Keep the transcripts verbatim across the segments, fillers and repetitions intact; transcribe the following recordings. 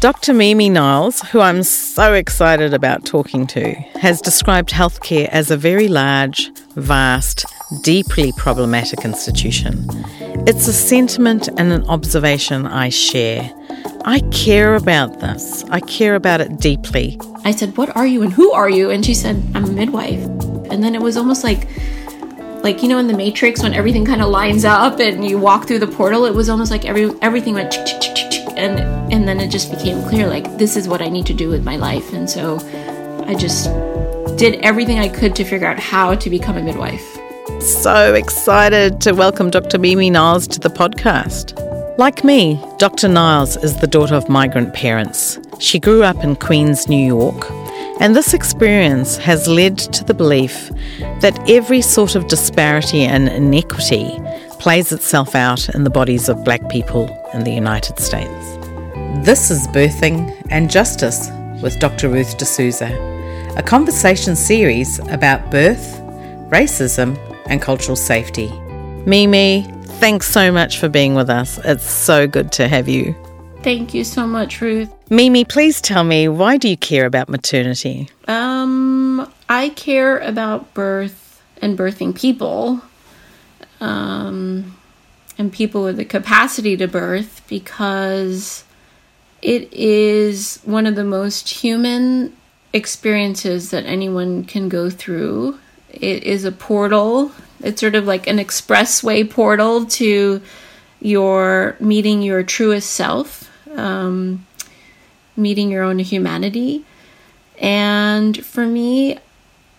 Doctor Mimi Niles, who I'm so excited about talking to, has described healthcare as a very large, vast, deeply problematic institution. It's a sentiment and an observation I share. I care about this. I care about it deeply. I said, "What are you and who are you?" And she said, "I'm a midwife." And then it was almost like, like, you know, in the Matrix when everything kind of lines up and you walk through the portal, it was almost like every everything went and and then it just became clear, like, this is what I need to do with my life. And so I just did everything I could to figure out how to become a midwife. So excited to welcome Doctor Mimi Niles to the podcast. Like me, Doctor Niles is the daughter of migrant parents. She grew up in Queens, New York, and this experience has led to the belief that every sort of disparity and inequity plays itself out in the bodies of black people in the United States. This is Birthing and Justice with Doctor Ruth D'Souza, a conversation series about birth, racism and cultural safety. Mimi, thanks so much for being with us. It's so good to have you. Thank you so much, Ruth. Mimi, please tell me, why do you care about maternity? Um, I care about birth and birthing people, um, and people with the capacity to birth, because it is one of the most human experiences that anyone can go through. It is a portal. It's sort of like an expressway portal to your meeting your truest self, um, meeting your own humanity. And for me,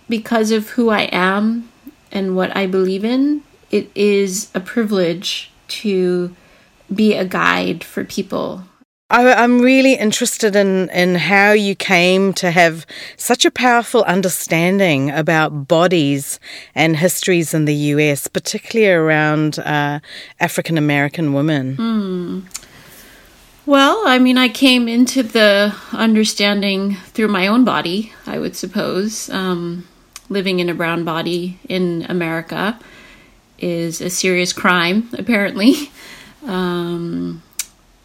because of who I am and what I believe in, it is a privilege to be a guide for people. I, I'm really interested in, in how you came to have such a powerful understanding about bodies and histories in the U S, particularly around uh, African-American women. Mm. Well, I mean, I came into the understanding through my own body, I would suppose. Um, living in a brown body in America is a serious crime, apparently. Um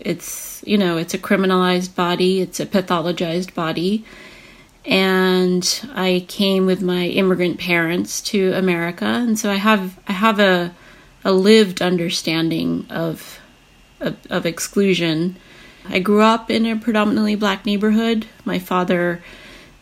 It's, you know, it's a criminalized body. It's a pathologized body. And I came with my immigrant parents to America. And so I have I have a a lived understanding of, of, of exclusion. I grew up in a predominantly black neighborhood. My father,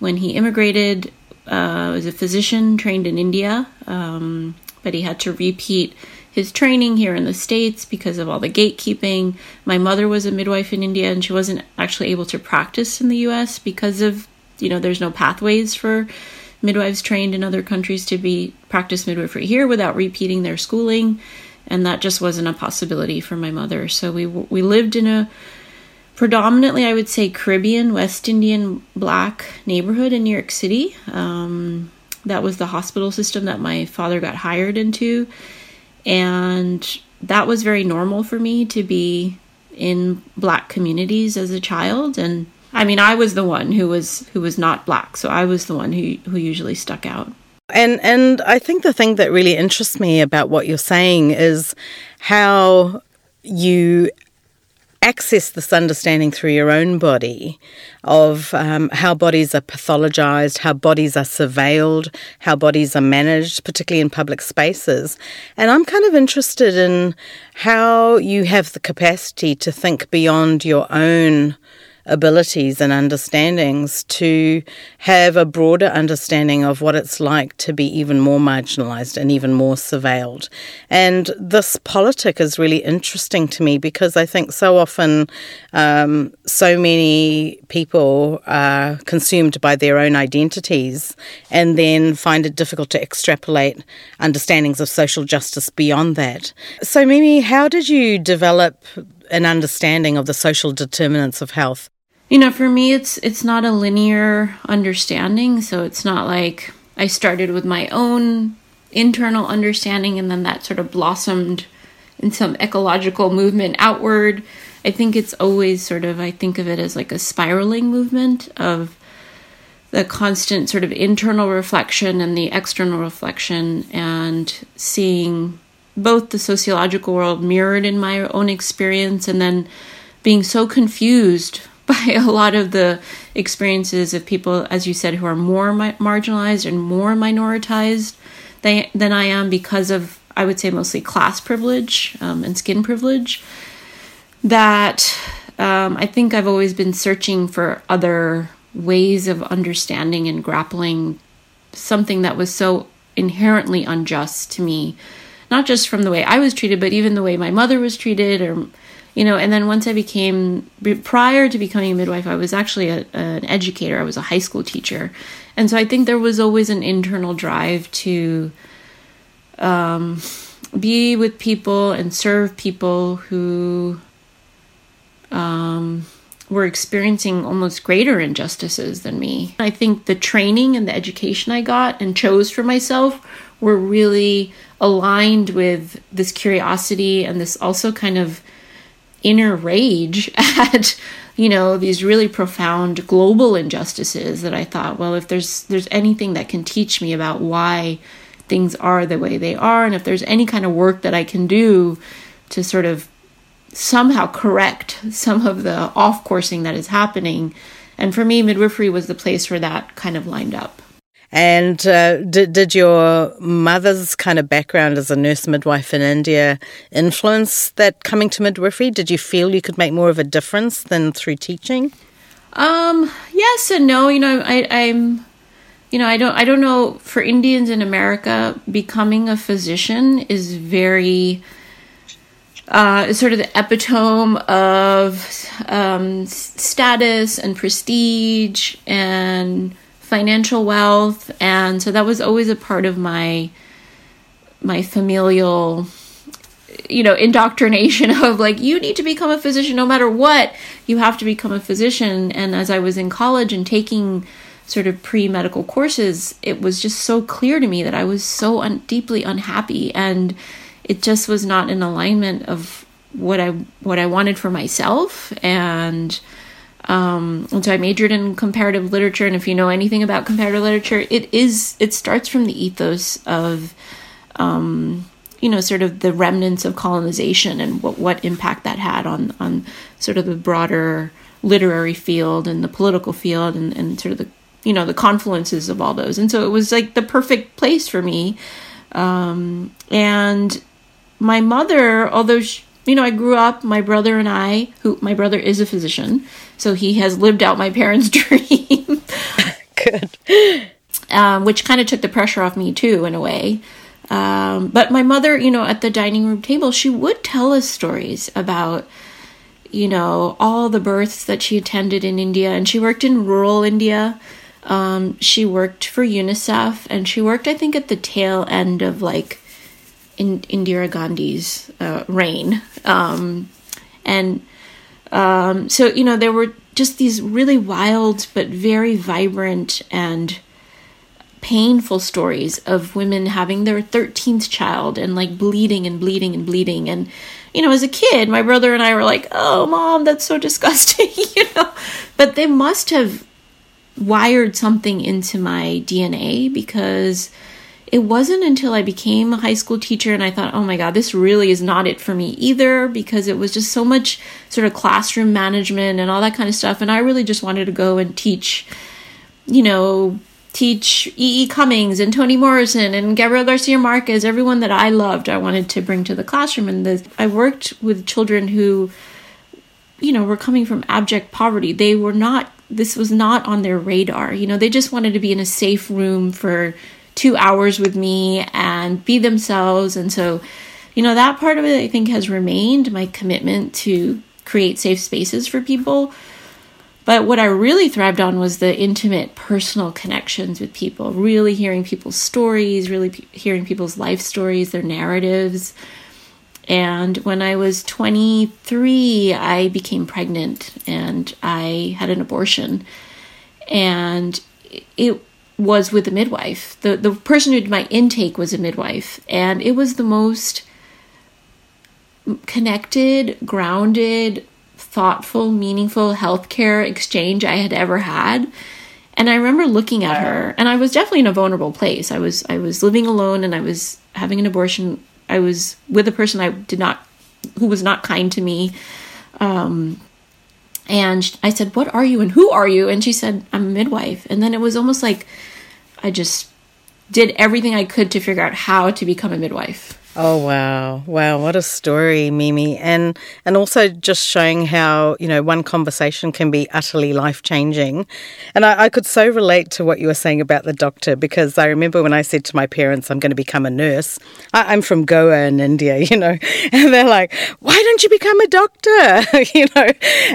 when he immigrated, uh, was a physician trained in India. Um, but he had to repeat his training here in the States because of all the gatekeeping. My mother was a midwife in India, and she wasn't actually able to practice in the U S because of, you know, there's no pathways for midwives trained in other countries to be practice midwifery here without repeating their schooling. And that just wasn't a possibility for my mother. So we we lived in a predominantly, I would say, Caribbean, West Indian, black neighborhood in New York City. Um, that was the hospital system that my father got hired into. And that was very normal for me to be in black communities as a child. And I mean, I was the one who was who was not black. So I was the one who, who usually stuck out. And and I think the thing that really interests me about what you're saying is how you access this understanding through your own body of um, how bodies are pathologized, how bodies are surveilled, how bodies are managed, particularly in public spaces. And I'm kind of interested in how you have the capacity to think beyond your own abilities and understandings to have a broader understanding of what it's like to be even more marginalized and even more surveilled. And this politic is really interesting to me because I think so often um, so many people are consumed by their own identities and then find it difficult to extrapolate understandings of social justice beyond that. So Mimi, how did you develop an understanding of the social determinants of health? You know, for me, it's it's not a linear understanding. So it's not like I started with my own internal understanding and then that sort of blossomed in some ecological movement outward. I think it's always sort of, I think of it as like a spiraling movement of the constant sort of internal reflection and the external reflection and seeing both the sociological world mirrored in my own experience and then being so confused by a lot of the experiences of people, as you said, who are more mi- marginalized and more minoritized they, than I am because of, I would say, mostly class privilege um, and skin privilege, that um, I think I've always been searching for other ways of understanding and grappling something that was so inherently unjust to me, not just from the way I was treated, but even the way my mother was treated, or, you know, and then once I became, prior to becoming a midwife, I was actually a, an educator. I was a high school teacher. And so I think there was always an internal drive to um, be with people and serve people who um, were experiencing almost greater injustices than me. I think the training and the education I got and chose for myself were really aligned with this curiosity and this also kind of inner rage at, you know, these really profound global injustices that I thought, well, if there's there's anything that can teach me about why things are the way they are, and if there's any kind of work that I can do to sort of somehow correct some of the off-coursing that is happening. And for me, midwifery was the place where that kind of lined up. And uh, did, did your mother's kind of background as a nurse midwife in India influence that coming to midwifery? Did you feel you could make more of a difference than through teaching? Um, yes and no. You know, I, I'm, you know, I don't, I don't know. For Indians in America, becoming a physician is very uh, is sort of the epitome of um, status and prestige and financial wealth, and so that was always a part of my my familial, you know, indoctrination of like, you need to become a physician no matter what, you have to become a physician. And as I was in college and taking sort of pre-medical courses, it was just so clear to me that I was so un- deeply unhappy, and it just was not in alignment of what I what I wanted for myself. And Um, and so I majored in comparative literature, and if you know anything about comparative literature, it is it starts from the ethos of, um, you know, sort of the remnants of colonization and what, what impact that had on, on sort of the broader literary field and the political field and, and sort of the, you know, the confluences of all those. And so it was like the perfect place for me. Um, and my mother, although she, you know, I grew up, my brother and I, who my brother is a physician, so he has lived out my parents' dream. Good. Um, which kind of took the pressure off me too, in a way. Um, but my mother, you know, at the dining room table, she would tell us stories about, you know, all the births that she attended in India. And she worked in rural India. Um, she worked for UNICEF. And she worked, I think, at the tail end of, like, In Indira Gandhi's uh, reign. Um, and um, so, you know, there were just these really wild but very vibrant and painful stories of women having their thirteenth child and like bleeding and bleeding and bleeding. And, you know, as a kid, my brother and I were like, oh, mom, that's so disgusting, you know. But they must have wired something into my D N A, because it wasn't until I became a high school teacher and I thought, oh my God, this really is not it for me either, because it was just so much sort of classroom management and all that kind of stuff. And I really just wanted to go and teach, you know, teach E E. Cummings and Toni Morrison and Gabriel Garcia Marquez, everyone that I loved, I wanted to bring to the classroom. And this, I worked with children who, you know, were coming from abject poverty. They were not, this was not on their radar. You know, they just wanted to be in a safe room for two hours with me and be themselves. And so, you know, that part of it, I think, has remained my commitment to create safe spaces for people. But what I really thrived on was the intimate personal connections with people, really hearing people's stories, really pe- hearing people's life stories, their narratives. And when I was twenty-three, I became pregnant and I had an abortion. And it was with a midwife. The the person who did my intake was a midwife, and it was the most connected, grounded, thoughtful, meaningful healthcare exchange I had ever had. And I remember looking at her, and I was definitely in a vulnerable place. I was I was living alone, and I was having an abortion. I was with a person I did not, who was not kind to me. Um, And I said, what are you and who are you? And she said, I'm a midwife. And then it was almost like I just did everything I could to figure out how to become a midwife. Oh, wow. Wow. What a story, Mimi. And and also just showing how, you know, one conversation can be utterly life-changing. And I, I could so relate to what you were saying about the doctor, because I remember when I said to my parents, I'm going to become a nurse. I, I'm from Goa in India, you know, and they're like, why don't you become a doctor? You know,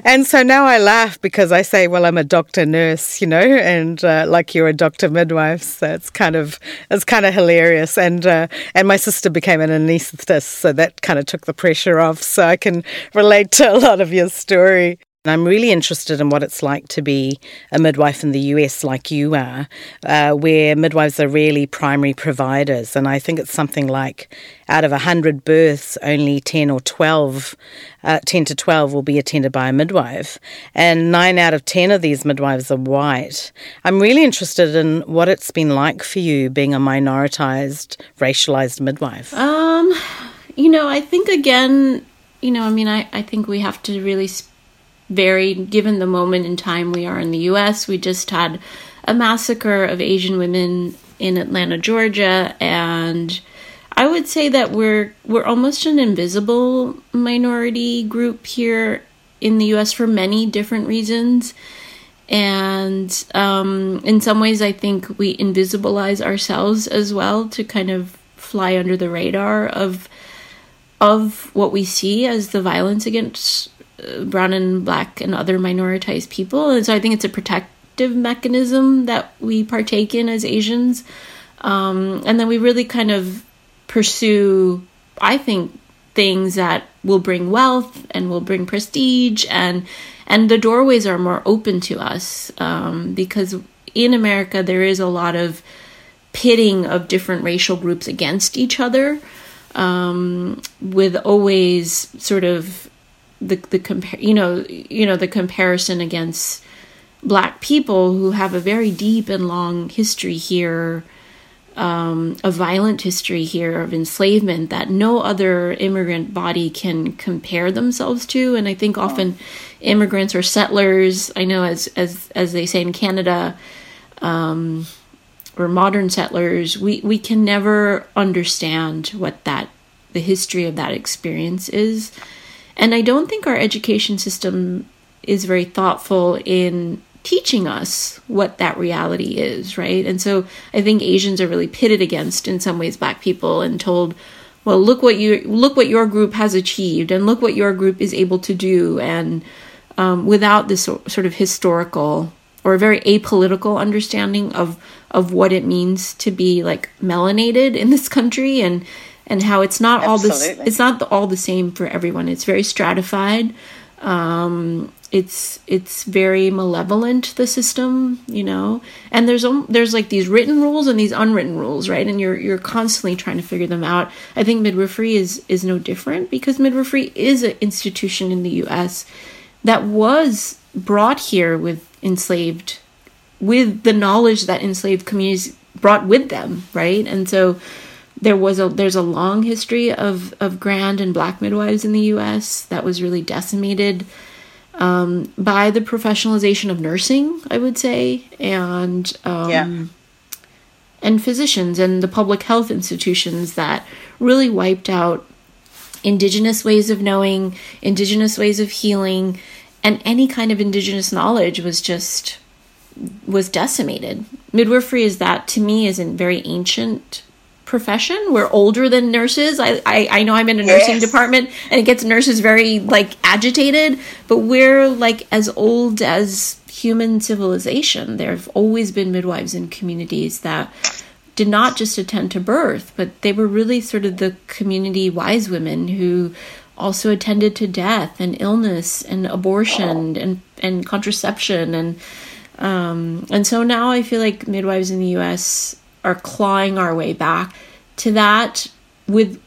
and so now I laugh because I say, well, I'm a doctor nurse, you know, and uh, like you're a doctor midwife. So it's kind of, it's kind of hilarious. And, uh, and my sister became an anaesthetist, so that kind of took the pressure off, so I can relate to a lot of your story. And I'm really interested in what it's like to be a midwife in the U S like you are, uh, where midwives are really primary providers. And I think it's something like out of one hundred births, only ten or twelve, uh, ten to twelve will be attended by a midwife. And nine out of ten of these midwives are white. I'm really interested in what it's been like for you being a minoritized, racialized midwife. Um, you know, I think, again, you know, I mean, I, I think we have to really speak varied given the moment in time we are in the U S. We just had a massacre of Asian women in Atlanta, Georgia, and I would say that we're we're almost an invisible minority group here in the U S for many different reasons. And um, in some ways, I think we invisibilize ourselves as well to kind of fly under the radar of of what we see as the violence against brown and black and other minoritized people. And so I think it's a protective mechanism that we partake in as Asians. Um, and then we really kind of pursue, I think, things that will bring wealth and will bring prestige, and and the doorways are more open to us. Um, because in America, there is a lot of pitting of different racial groups against each other, um, with always sort of the the compare you know you know the comparison against black people who have a very deep and long history here, um, a violent history here of enslavement that no other immigrant body can compare themselves to. And I think often immigrants or settlers, I know as as as they say in Canada, um, or modern settlers, we we can never understand what that the history of that experience is. And I don't think our education system is very thoughtful in teaching us what that reality is, right? And so I think Asians are really pitted against, in some ways, black people, and told, well, look what you look what your group has achieved, and look what your group is able to do, and um, without this sort of historical or very apolitical understanding of of what it means to be like melanated in this country, and and how it's not Absolutely. all this, it's not the, all the same for everyone. It's very stratified. Um, it's it's very malevolent, the system, you know. And there's there's like these written rules and these unwritten rules, right? And you're you're constantly trying to figure them out. I think midwifery is is no different, because midwifery is an institution in the U S that was brought here with enslaved, with the knowledge that enslaved communities brought with them, right? And so There was a there's a long history of, of grand and black midwives in the U S that was really decimated um, by the professionalization of nursing, I would say, and um, yeah. and physicians and the public health institutions that really wiped out indigenous ways of knowing, indigenous ways of healing, and any kind of indigenous knowledge was just was decimated. Midwifery is that, to me, is a very ancient profession. We're older than nurses. I, I, I know I'm in a nursing yes. department, and it gets nurses very like agitated, but we're like as old as human civilization. There have always been midwives in communities that did not just attend to birth, but they were really sort of the community wise women who also attended to death and illness and abortion and, and contraception. And, um, and so now I feel like midwives in the U S are clawing our way back to that with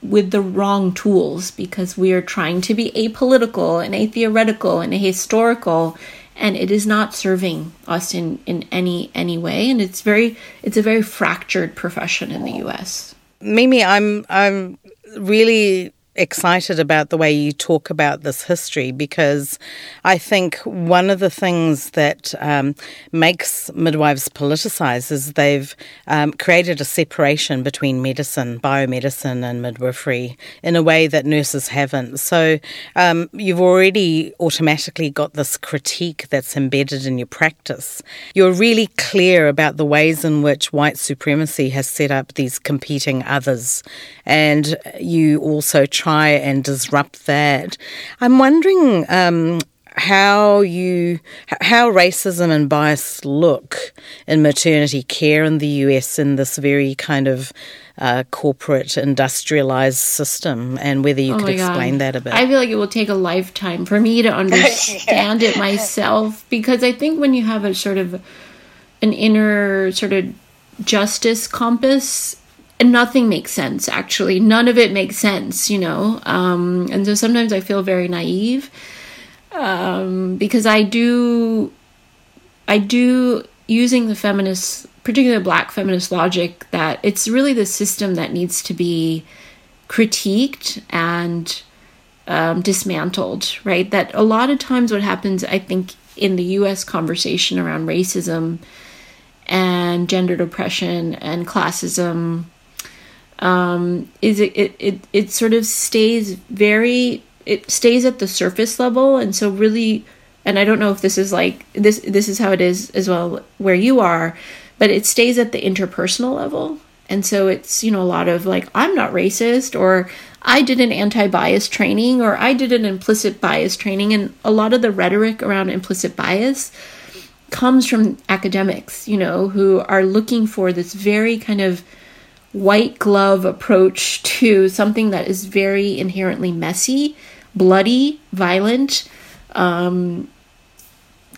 with the wrong tools, because we are trying to be apolitical and atheoretical and ahistorical, and it is not serving us in, in any any way. And it's very it's a very fractured profession in the U S. Mimi, I'm I'm really excited about the way you talk about this history, because I think one of the things that um, makes midwives politicise is they've um, created a separation between medicine, biomedicine and midwifery in a way that nurses haven't. So um, you've already automatically got this critique that's embedded in your practice. You're really clear about the ways in which white supremacy has set up these competing others, and you also try try and disrupt that. I'm wondering um, how you how racism and bias look in maternity care in the U S in this very kind of uh, corporate industrialized system, and whether you oh could explain God. that a bit. I feel like it will take a lifetime for me to understand yeah. it myself, because I think when you have a sort of an inner sort of justice compass, and nothing makes sense, actually. None of it makes sense, you know. Um, and so sometimes I feel very naive um, because I do, I do, using the feminist, particularly black feminist logic, that it's really the system that needs to be critiqued and um, dismantled, right? That a lot of times what happens, I think, in the U S conversation around racism and gendered oppression and classism, Um, is it, it, it, it sort of stays very, it stays at the surface level. And so really, and I don't know if this is like, this, this is how it is as well where you are, but it stays at the interpersonal level. And so it's, you know, a lot of like, I'm not racist, or I did an anti-bias training, or I did an implicit bias training. And a lot of the rhetoric around implicit bias comes from academics, you know, who are looking for this very kind of white glove approach to something that is very inherently messy, bloody, violent, um,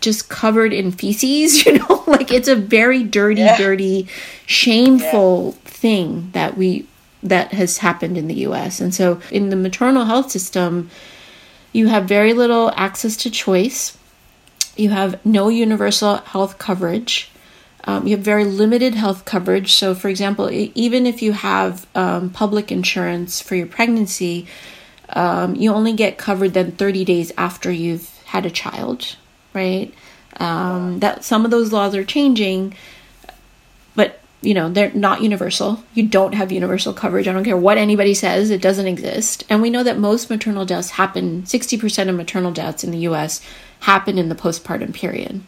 just covered in feces, you know, like it's a very dirty, yeah. dirty, shameful yeah. thing that we, that has happened in the U S. And so in the maternal health system, you have very little access to choice. You have no universal health coverage. Um, you have very limited health coverage. So, for example, even if you have um, public insurance for your pregnancy, um, you only get covered then thirty days after you've had a child, right? Um, that some of those laws are changing, but, you know, they're not universal. You don't have universal coverage. I don't care what anybody says. It doesn't exist. And we know that most maternal deaths happen, sixty percent of maternal deaths in the U S happen in the postpartum period.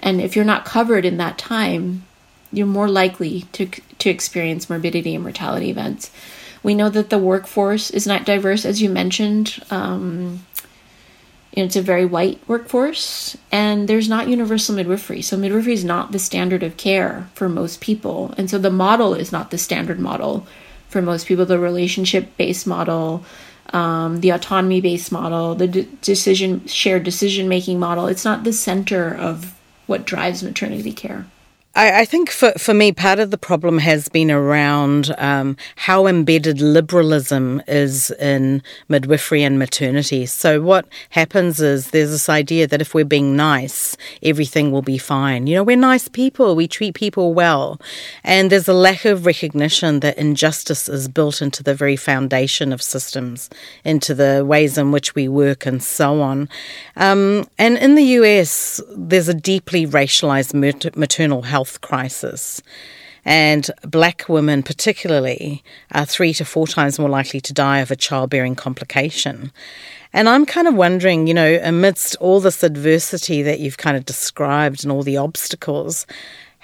And if you're not covered in that time, you're more likely to to experience morbidity and mortality events. We know that the workforce is not diverse, as you mentioned. Um, you know, it's a very white workforce, and there's not universal midwifery. So midwifery is not the standard of care for most people. And so the model is not the standard model for most people, the relationship-based model, Um, the autonomy-based model, the de- decision shared decision-making model. It's not the center of what drives maternity care. I, I think for, for me, part of the problem has been around um, how embedded liberalism is in midwifery and maternity. So what happens is there's this idea that if we're being nice, everything will be fine. You know, we're nice people, we treat people well. And there's a lack of recognition that injustice is built into the very foundation of systems, into the ways in which we work and so on. Um, and in the U S, there's a deeply racialized maternal health health crisis. And black women particularly are three to four times more likely to die of a childbearing complication. And I'm kind of wondering, you know, amidst all this adversity that you've kind of described and all the obstacles,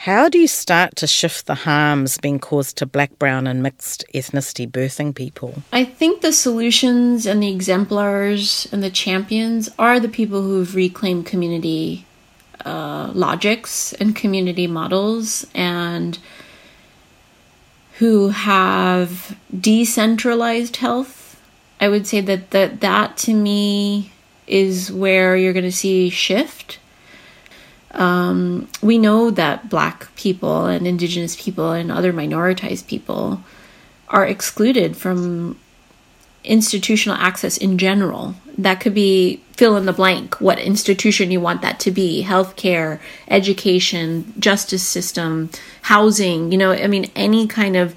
how do you start to shift the harms being caused to black, brown and mixed ethnicity birthing people? I think the solutions and the exemplars and the champions are the people who've reclaimed community Uh, logics and community models, and who have decentralized health. I would say that that, that to me is where you're going to see shift. Um, we know that Black people and Indigenous people and other minoritized people are excluded from institutional access in general. That could be fill in the blank, what institution you want that to be, healthcare, education, justice system, housing, you know, I mean, any kind of,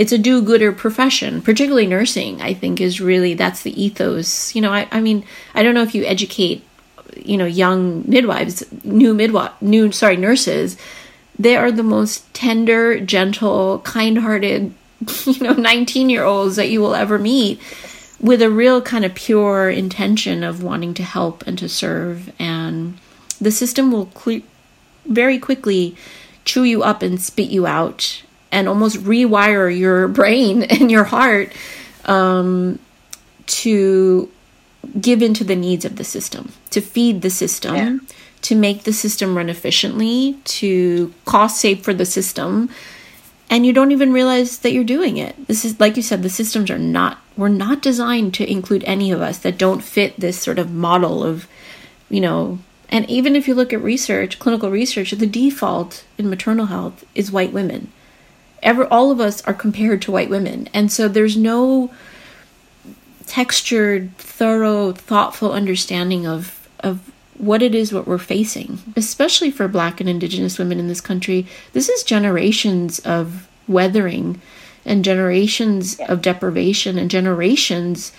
it's a do-gooder profession, particularly nursing, I think, is really, that's the ethos. You know, I, I mean, I don't know if you educate, you know, young midwives, new midwife, new, sorry, nurses. They are the most tender, gentle, kind-hearted, you know, nineteen-year-olds that you will ever meet, with a real kind of pure intention of wanting to help and to serve. And the system will cle- very quickly chew you up and spit you out and almost rewire your brain and your heart um, to give into the needs of the system, to feed the system, yeah. to make the system run efficiently, to cost save for the system. And you don't even realize that you're doing it. This is, like you said, the systems are not, we're not designed to include any of us that don't fit this sort of model of, you know, and even if you look at research, clinical research, the default in maternal health is white women. Ever, all of us are compared to white women. And so there's no textured, thorough, thoughtful understanding of, of what it is what we're facing, especially for Black and Indigenous women in this country. This is generations of weathering and generations of deprivation and generations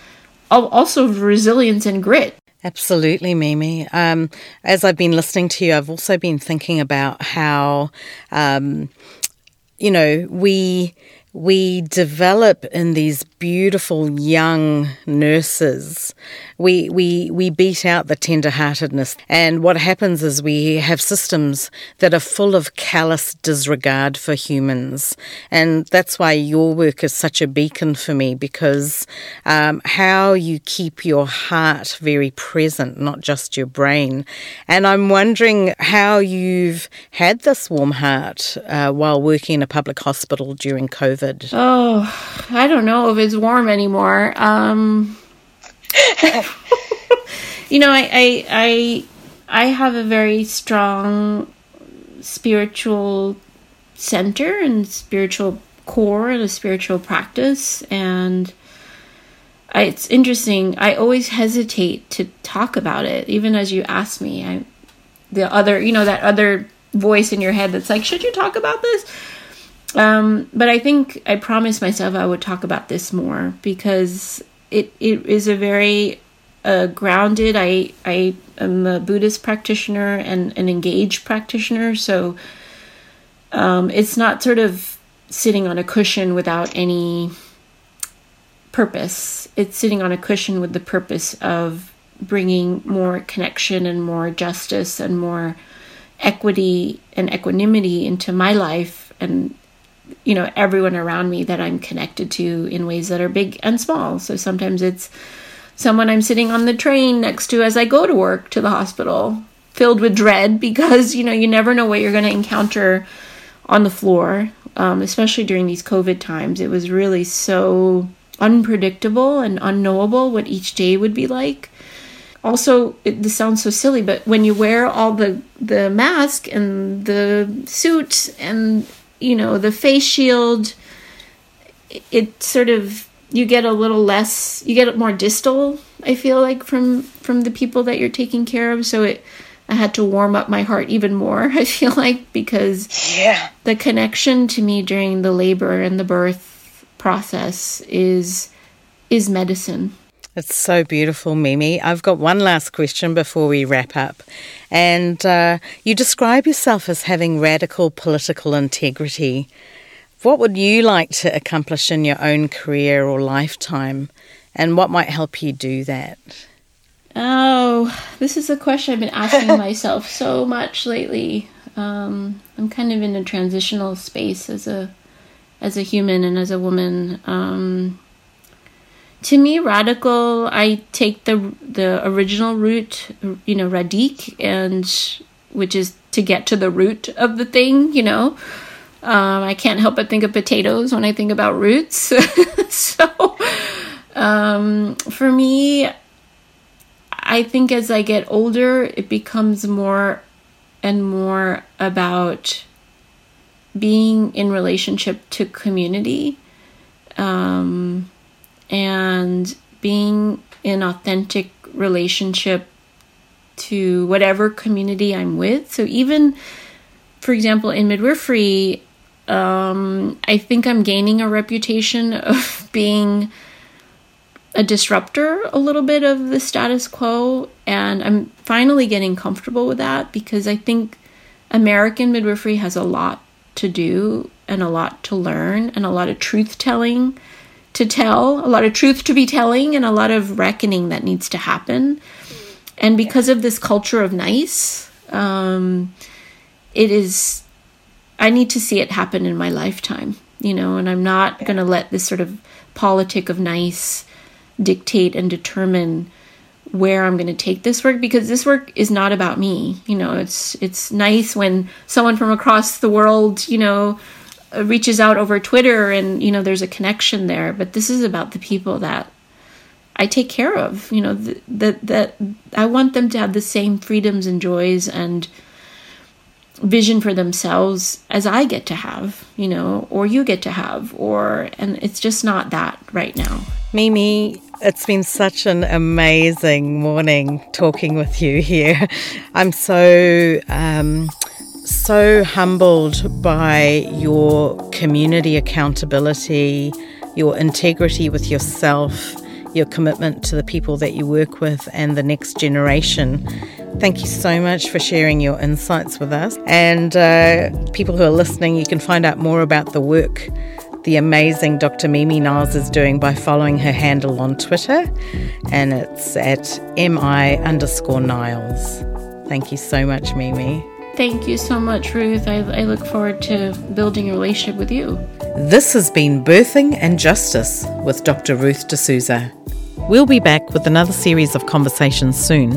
of also resilience and grit. Absolutely, Mimi. Um, as I've been listening to you, I've also been thinking about how, um, you know, we we develop in these beautiful young nurses. We we we beat out the tenderheartedness, and what happens is we have systems that are full of callous disregard for humans, and that's why your work is such a beacon for me, because um, how you keep your heart very present, not just your brain. And I'm wondering how you've had this warm heart uh, while working in a public hospital during COVID. Oh, I don't know if it's warm anymore. Um, you know, I, I I I have a very strong spiritual center and spiritual core and a spiritual practice, and I, it's interesting. I always hesitate to talk about it, even as you ask me. I, the other, you know, that other voice in your head that's like, should you talk about this? Um, but I think I promised myself I would talk about this more, because it, it is a very uh, grounded, I I am a Buddhist practitioner and an engaged practitioner, so um, it's not sort of sitting on a cushion without any purpose. It's sitting on a cushion with the purpose of bringing more connection and more justice and more equity and equanimity into my life and, you know, everyone around me that I'm connected to in ways that are big and small. So sometimes it's someone I'm sitting on the train next to as I go to work to the hospital, filled with dread because, you know, you never know what you're going to encounter on the floor, um, especially during these COVID times. It was really so unpredictable and unknowable what each day would be like. Also, it, this sounds so silly, but when you wear all the, the mask and the suit and, you know, the face shield, it sort of, you get a little less, you get more distal, I feel like, from from the people that you're taking care of. So it, I had to warm up my heart even more, I feel like, because yeah. the connection to me during the labor and the birth process is is medicine. It's so beautiful, Mimi. I've got one last question before we wrap up. And uh, you describe yourself as having radical political integrity. What would you like to accomplish in your own career or lifetime? And what might help you do that? Oh, this is a question I've been asking myself so much lately. Um, I'm kind of in a transitional space as a as a human and as a woman. Um To me, radical, I take the the original root, you know, radik, and which is to get to the root of the thing, you know. Um, I can't help but think of potatoes when I think about roots. So um, for me, I think as I get older, it becomes more and more about being in relationship to community. Um And being in authentic relationship to whatever community I'm with. So even, for example, in midwifery, um, I think I'm gaining a reputation of being a disruptor a little bit of the status quo, and I'm finally getting comfortable with that, because I think American midwifery has a lot to do and a lot to learn and a lot of truth telling to tell, a lot of truth to be telling, and a lot of reckoning that needs to happen. And because of this culture of nice, um, it is, I need to see it happen in my lifetime, you know, and I'm not going to let this sort of politic of nice dictate and determine where I'm going to take this work, because this work is not about me. You know, it's, it's nice when someone from across the world, you know, reaches out over Twitter and, you know, there's a connection there, but this is about the people that I take care of, you know, that, that I want them to have the same freedoms and joys and vision for themselves as I get to have, you know, or you get to have, or, and it's just not that right now. Mimi, it's been such an amazing morning talking with you here. I'm so, um, so humbled by your community accountability, your integrity with yourself, your commitment to the people that you work with and the next generation. Thank you so much for sharing your insights with us. And uh, people who are listening, you can find out more about the work the amazing Doctor Mimi Niles is doing by following her handle on Twitter, and it's at mi underscore Niles. Thank you so much, Mimi. Thank you so much, Ruth. I, I look forward to building a relationship with you. This has been Birthing and Justice with Doctor Ruth D'Souza. We'll be back with another series of conversations soon.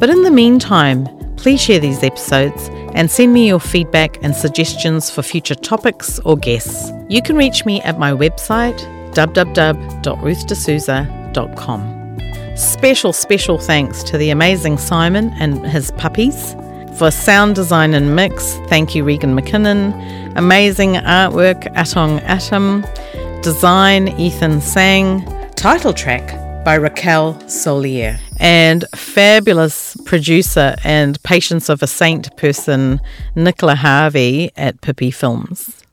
But in the meantime, please share these episodes and send me your feedback and suggestions for future topics or guests. You can reach me at my website, w w w dot ruth d souza dot com. Special, special thanks to the amazing Simon and his puppies. For sound design and mix, thank you, Regan McKinnon. Amazing artwork, Atong Atom. Design, Ethan Sang. Title track by Raquel Solier. And fabulous producer and patience of a saint person, Nicola Harvey at Pippi Films.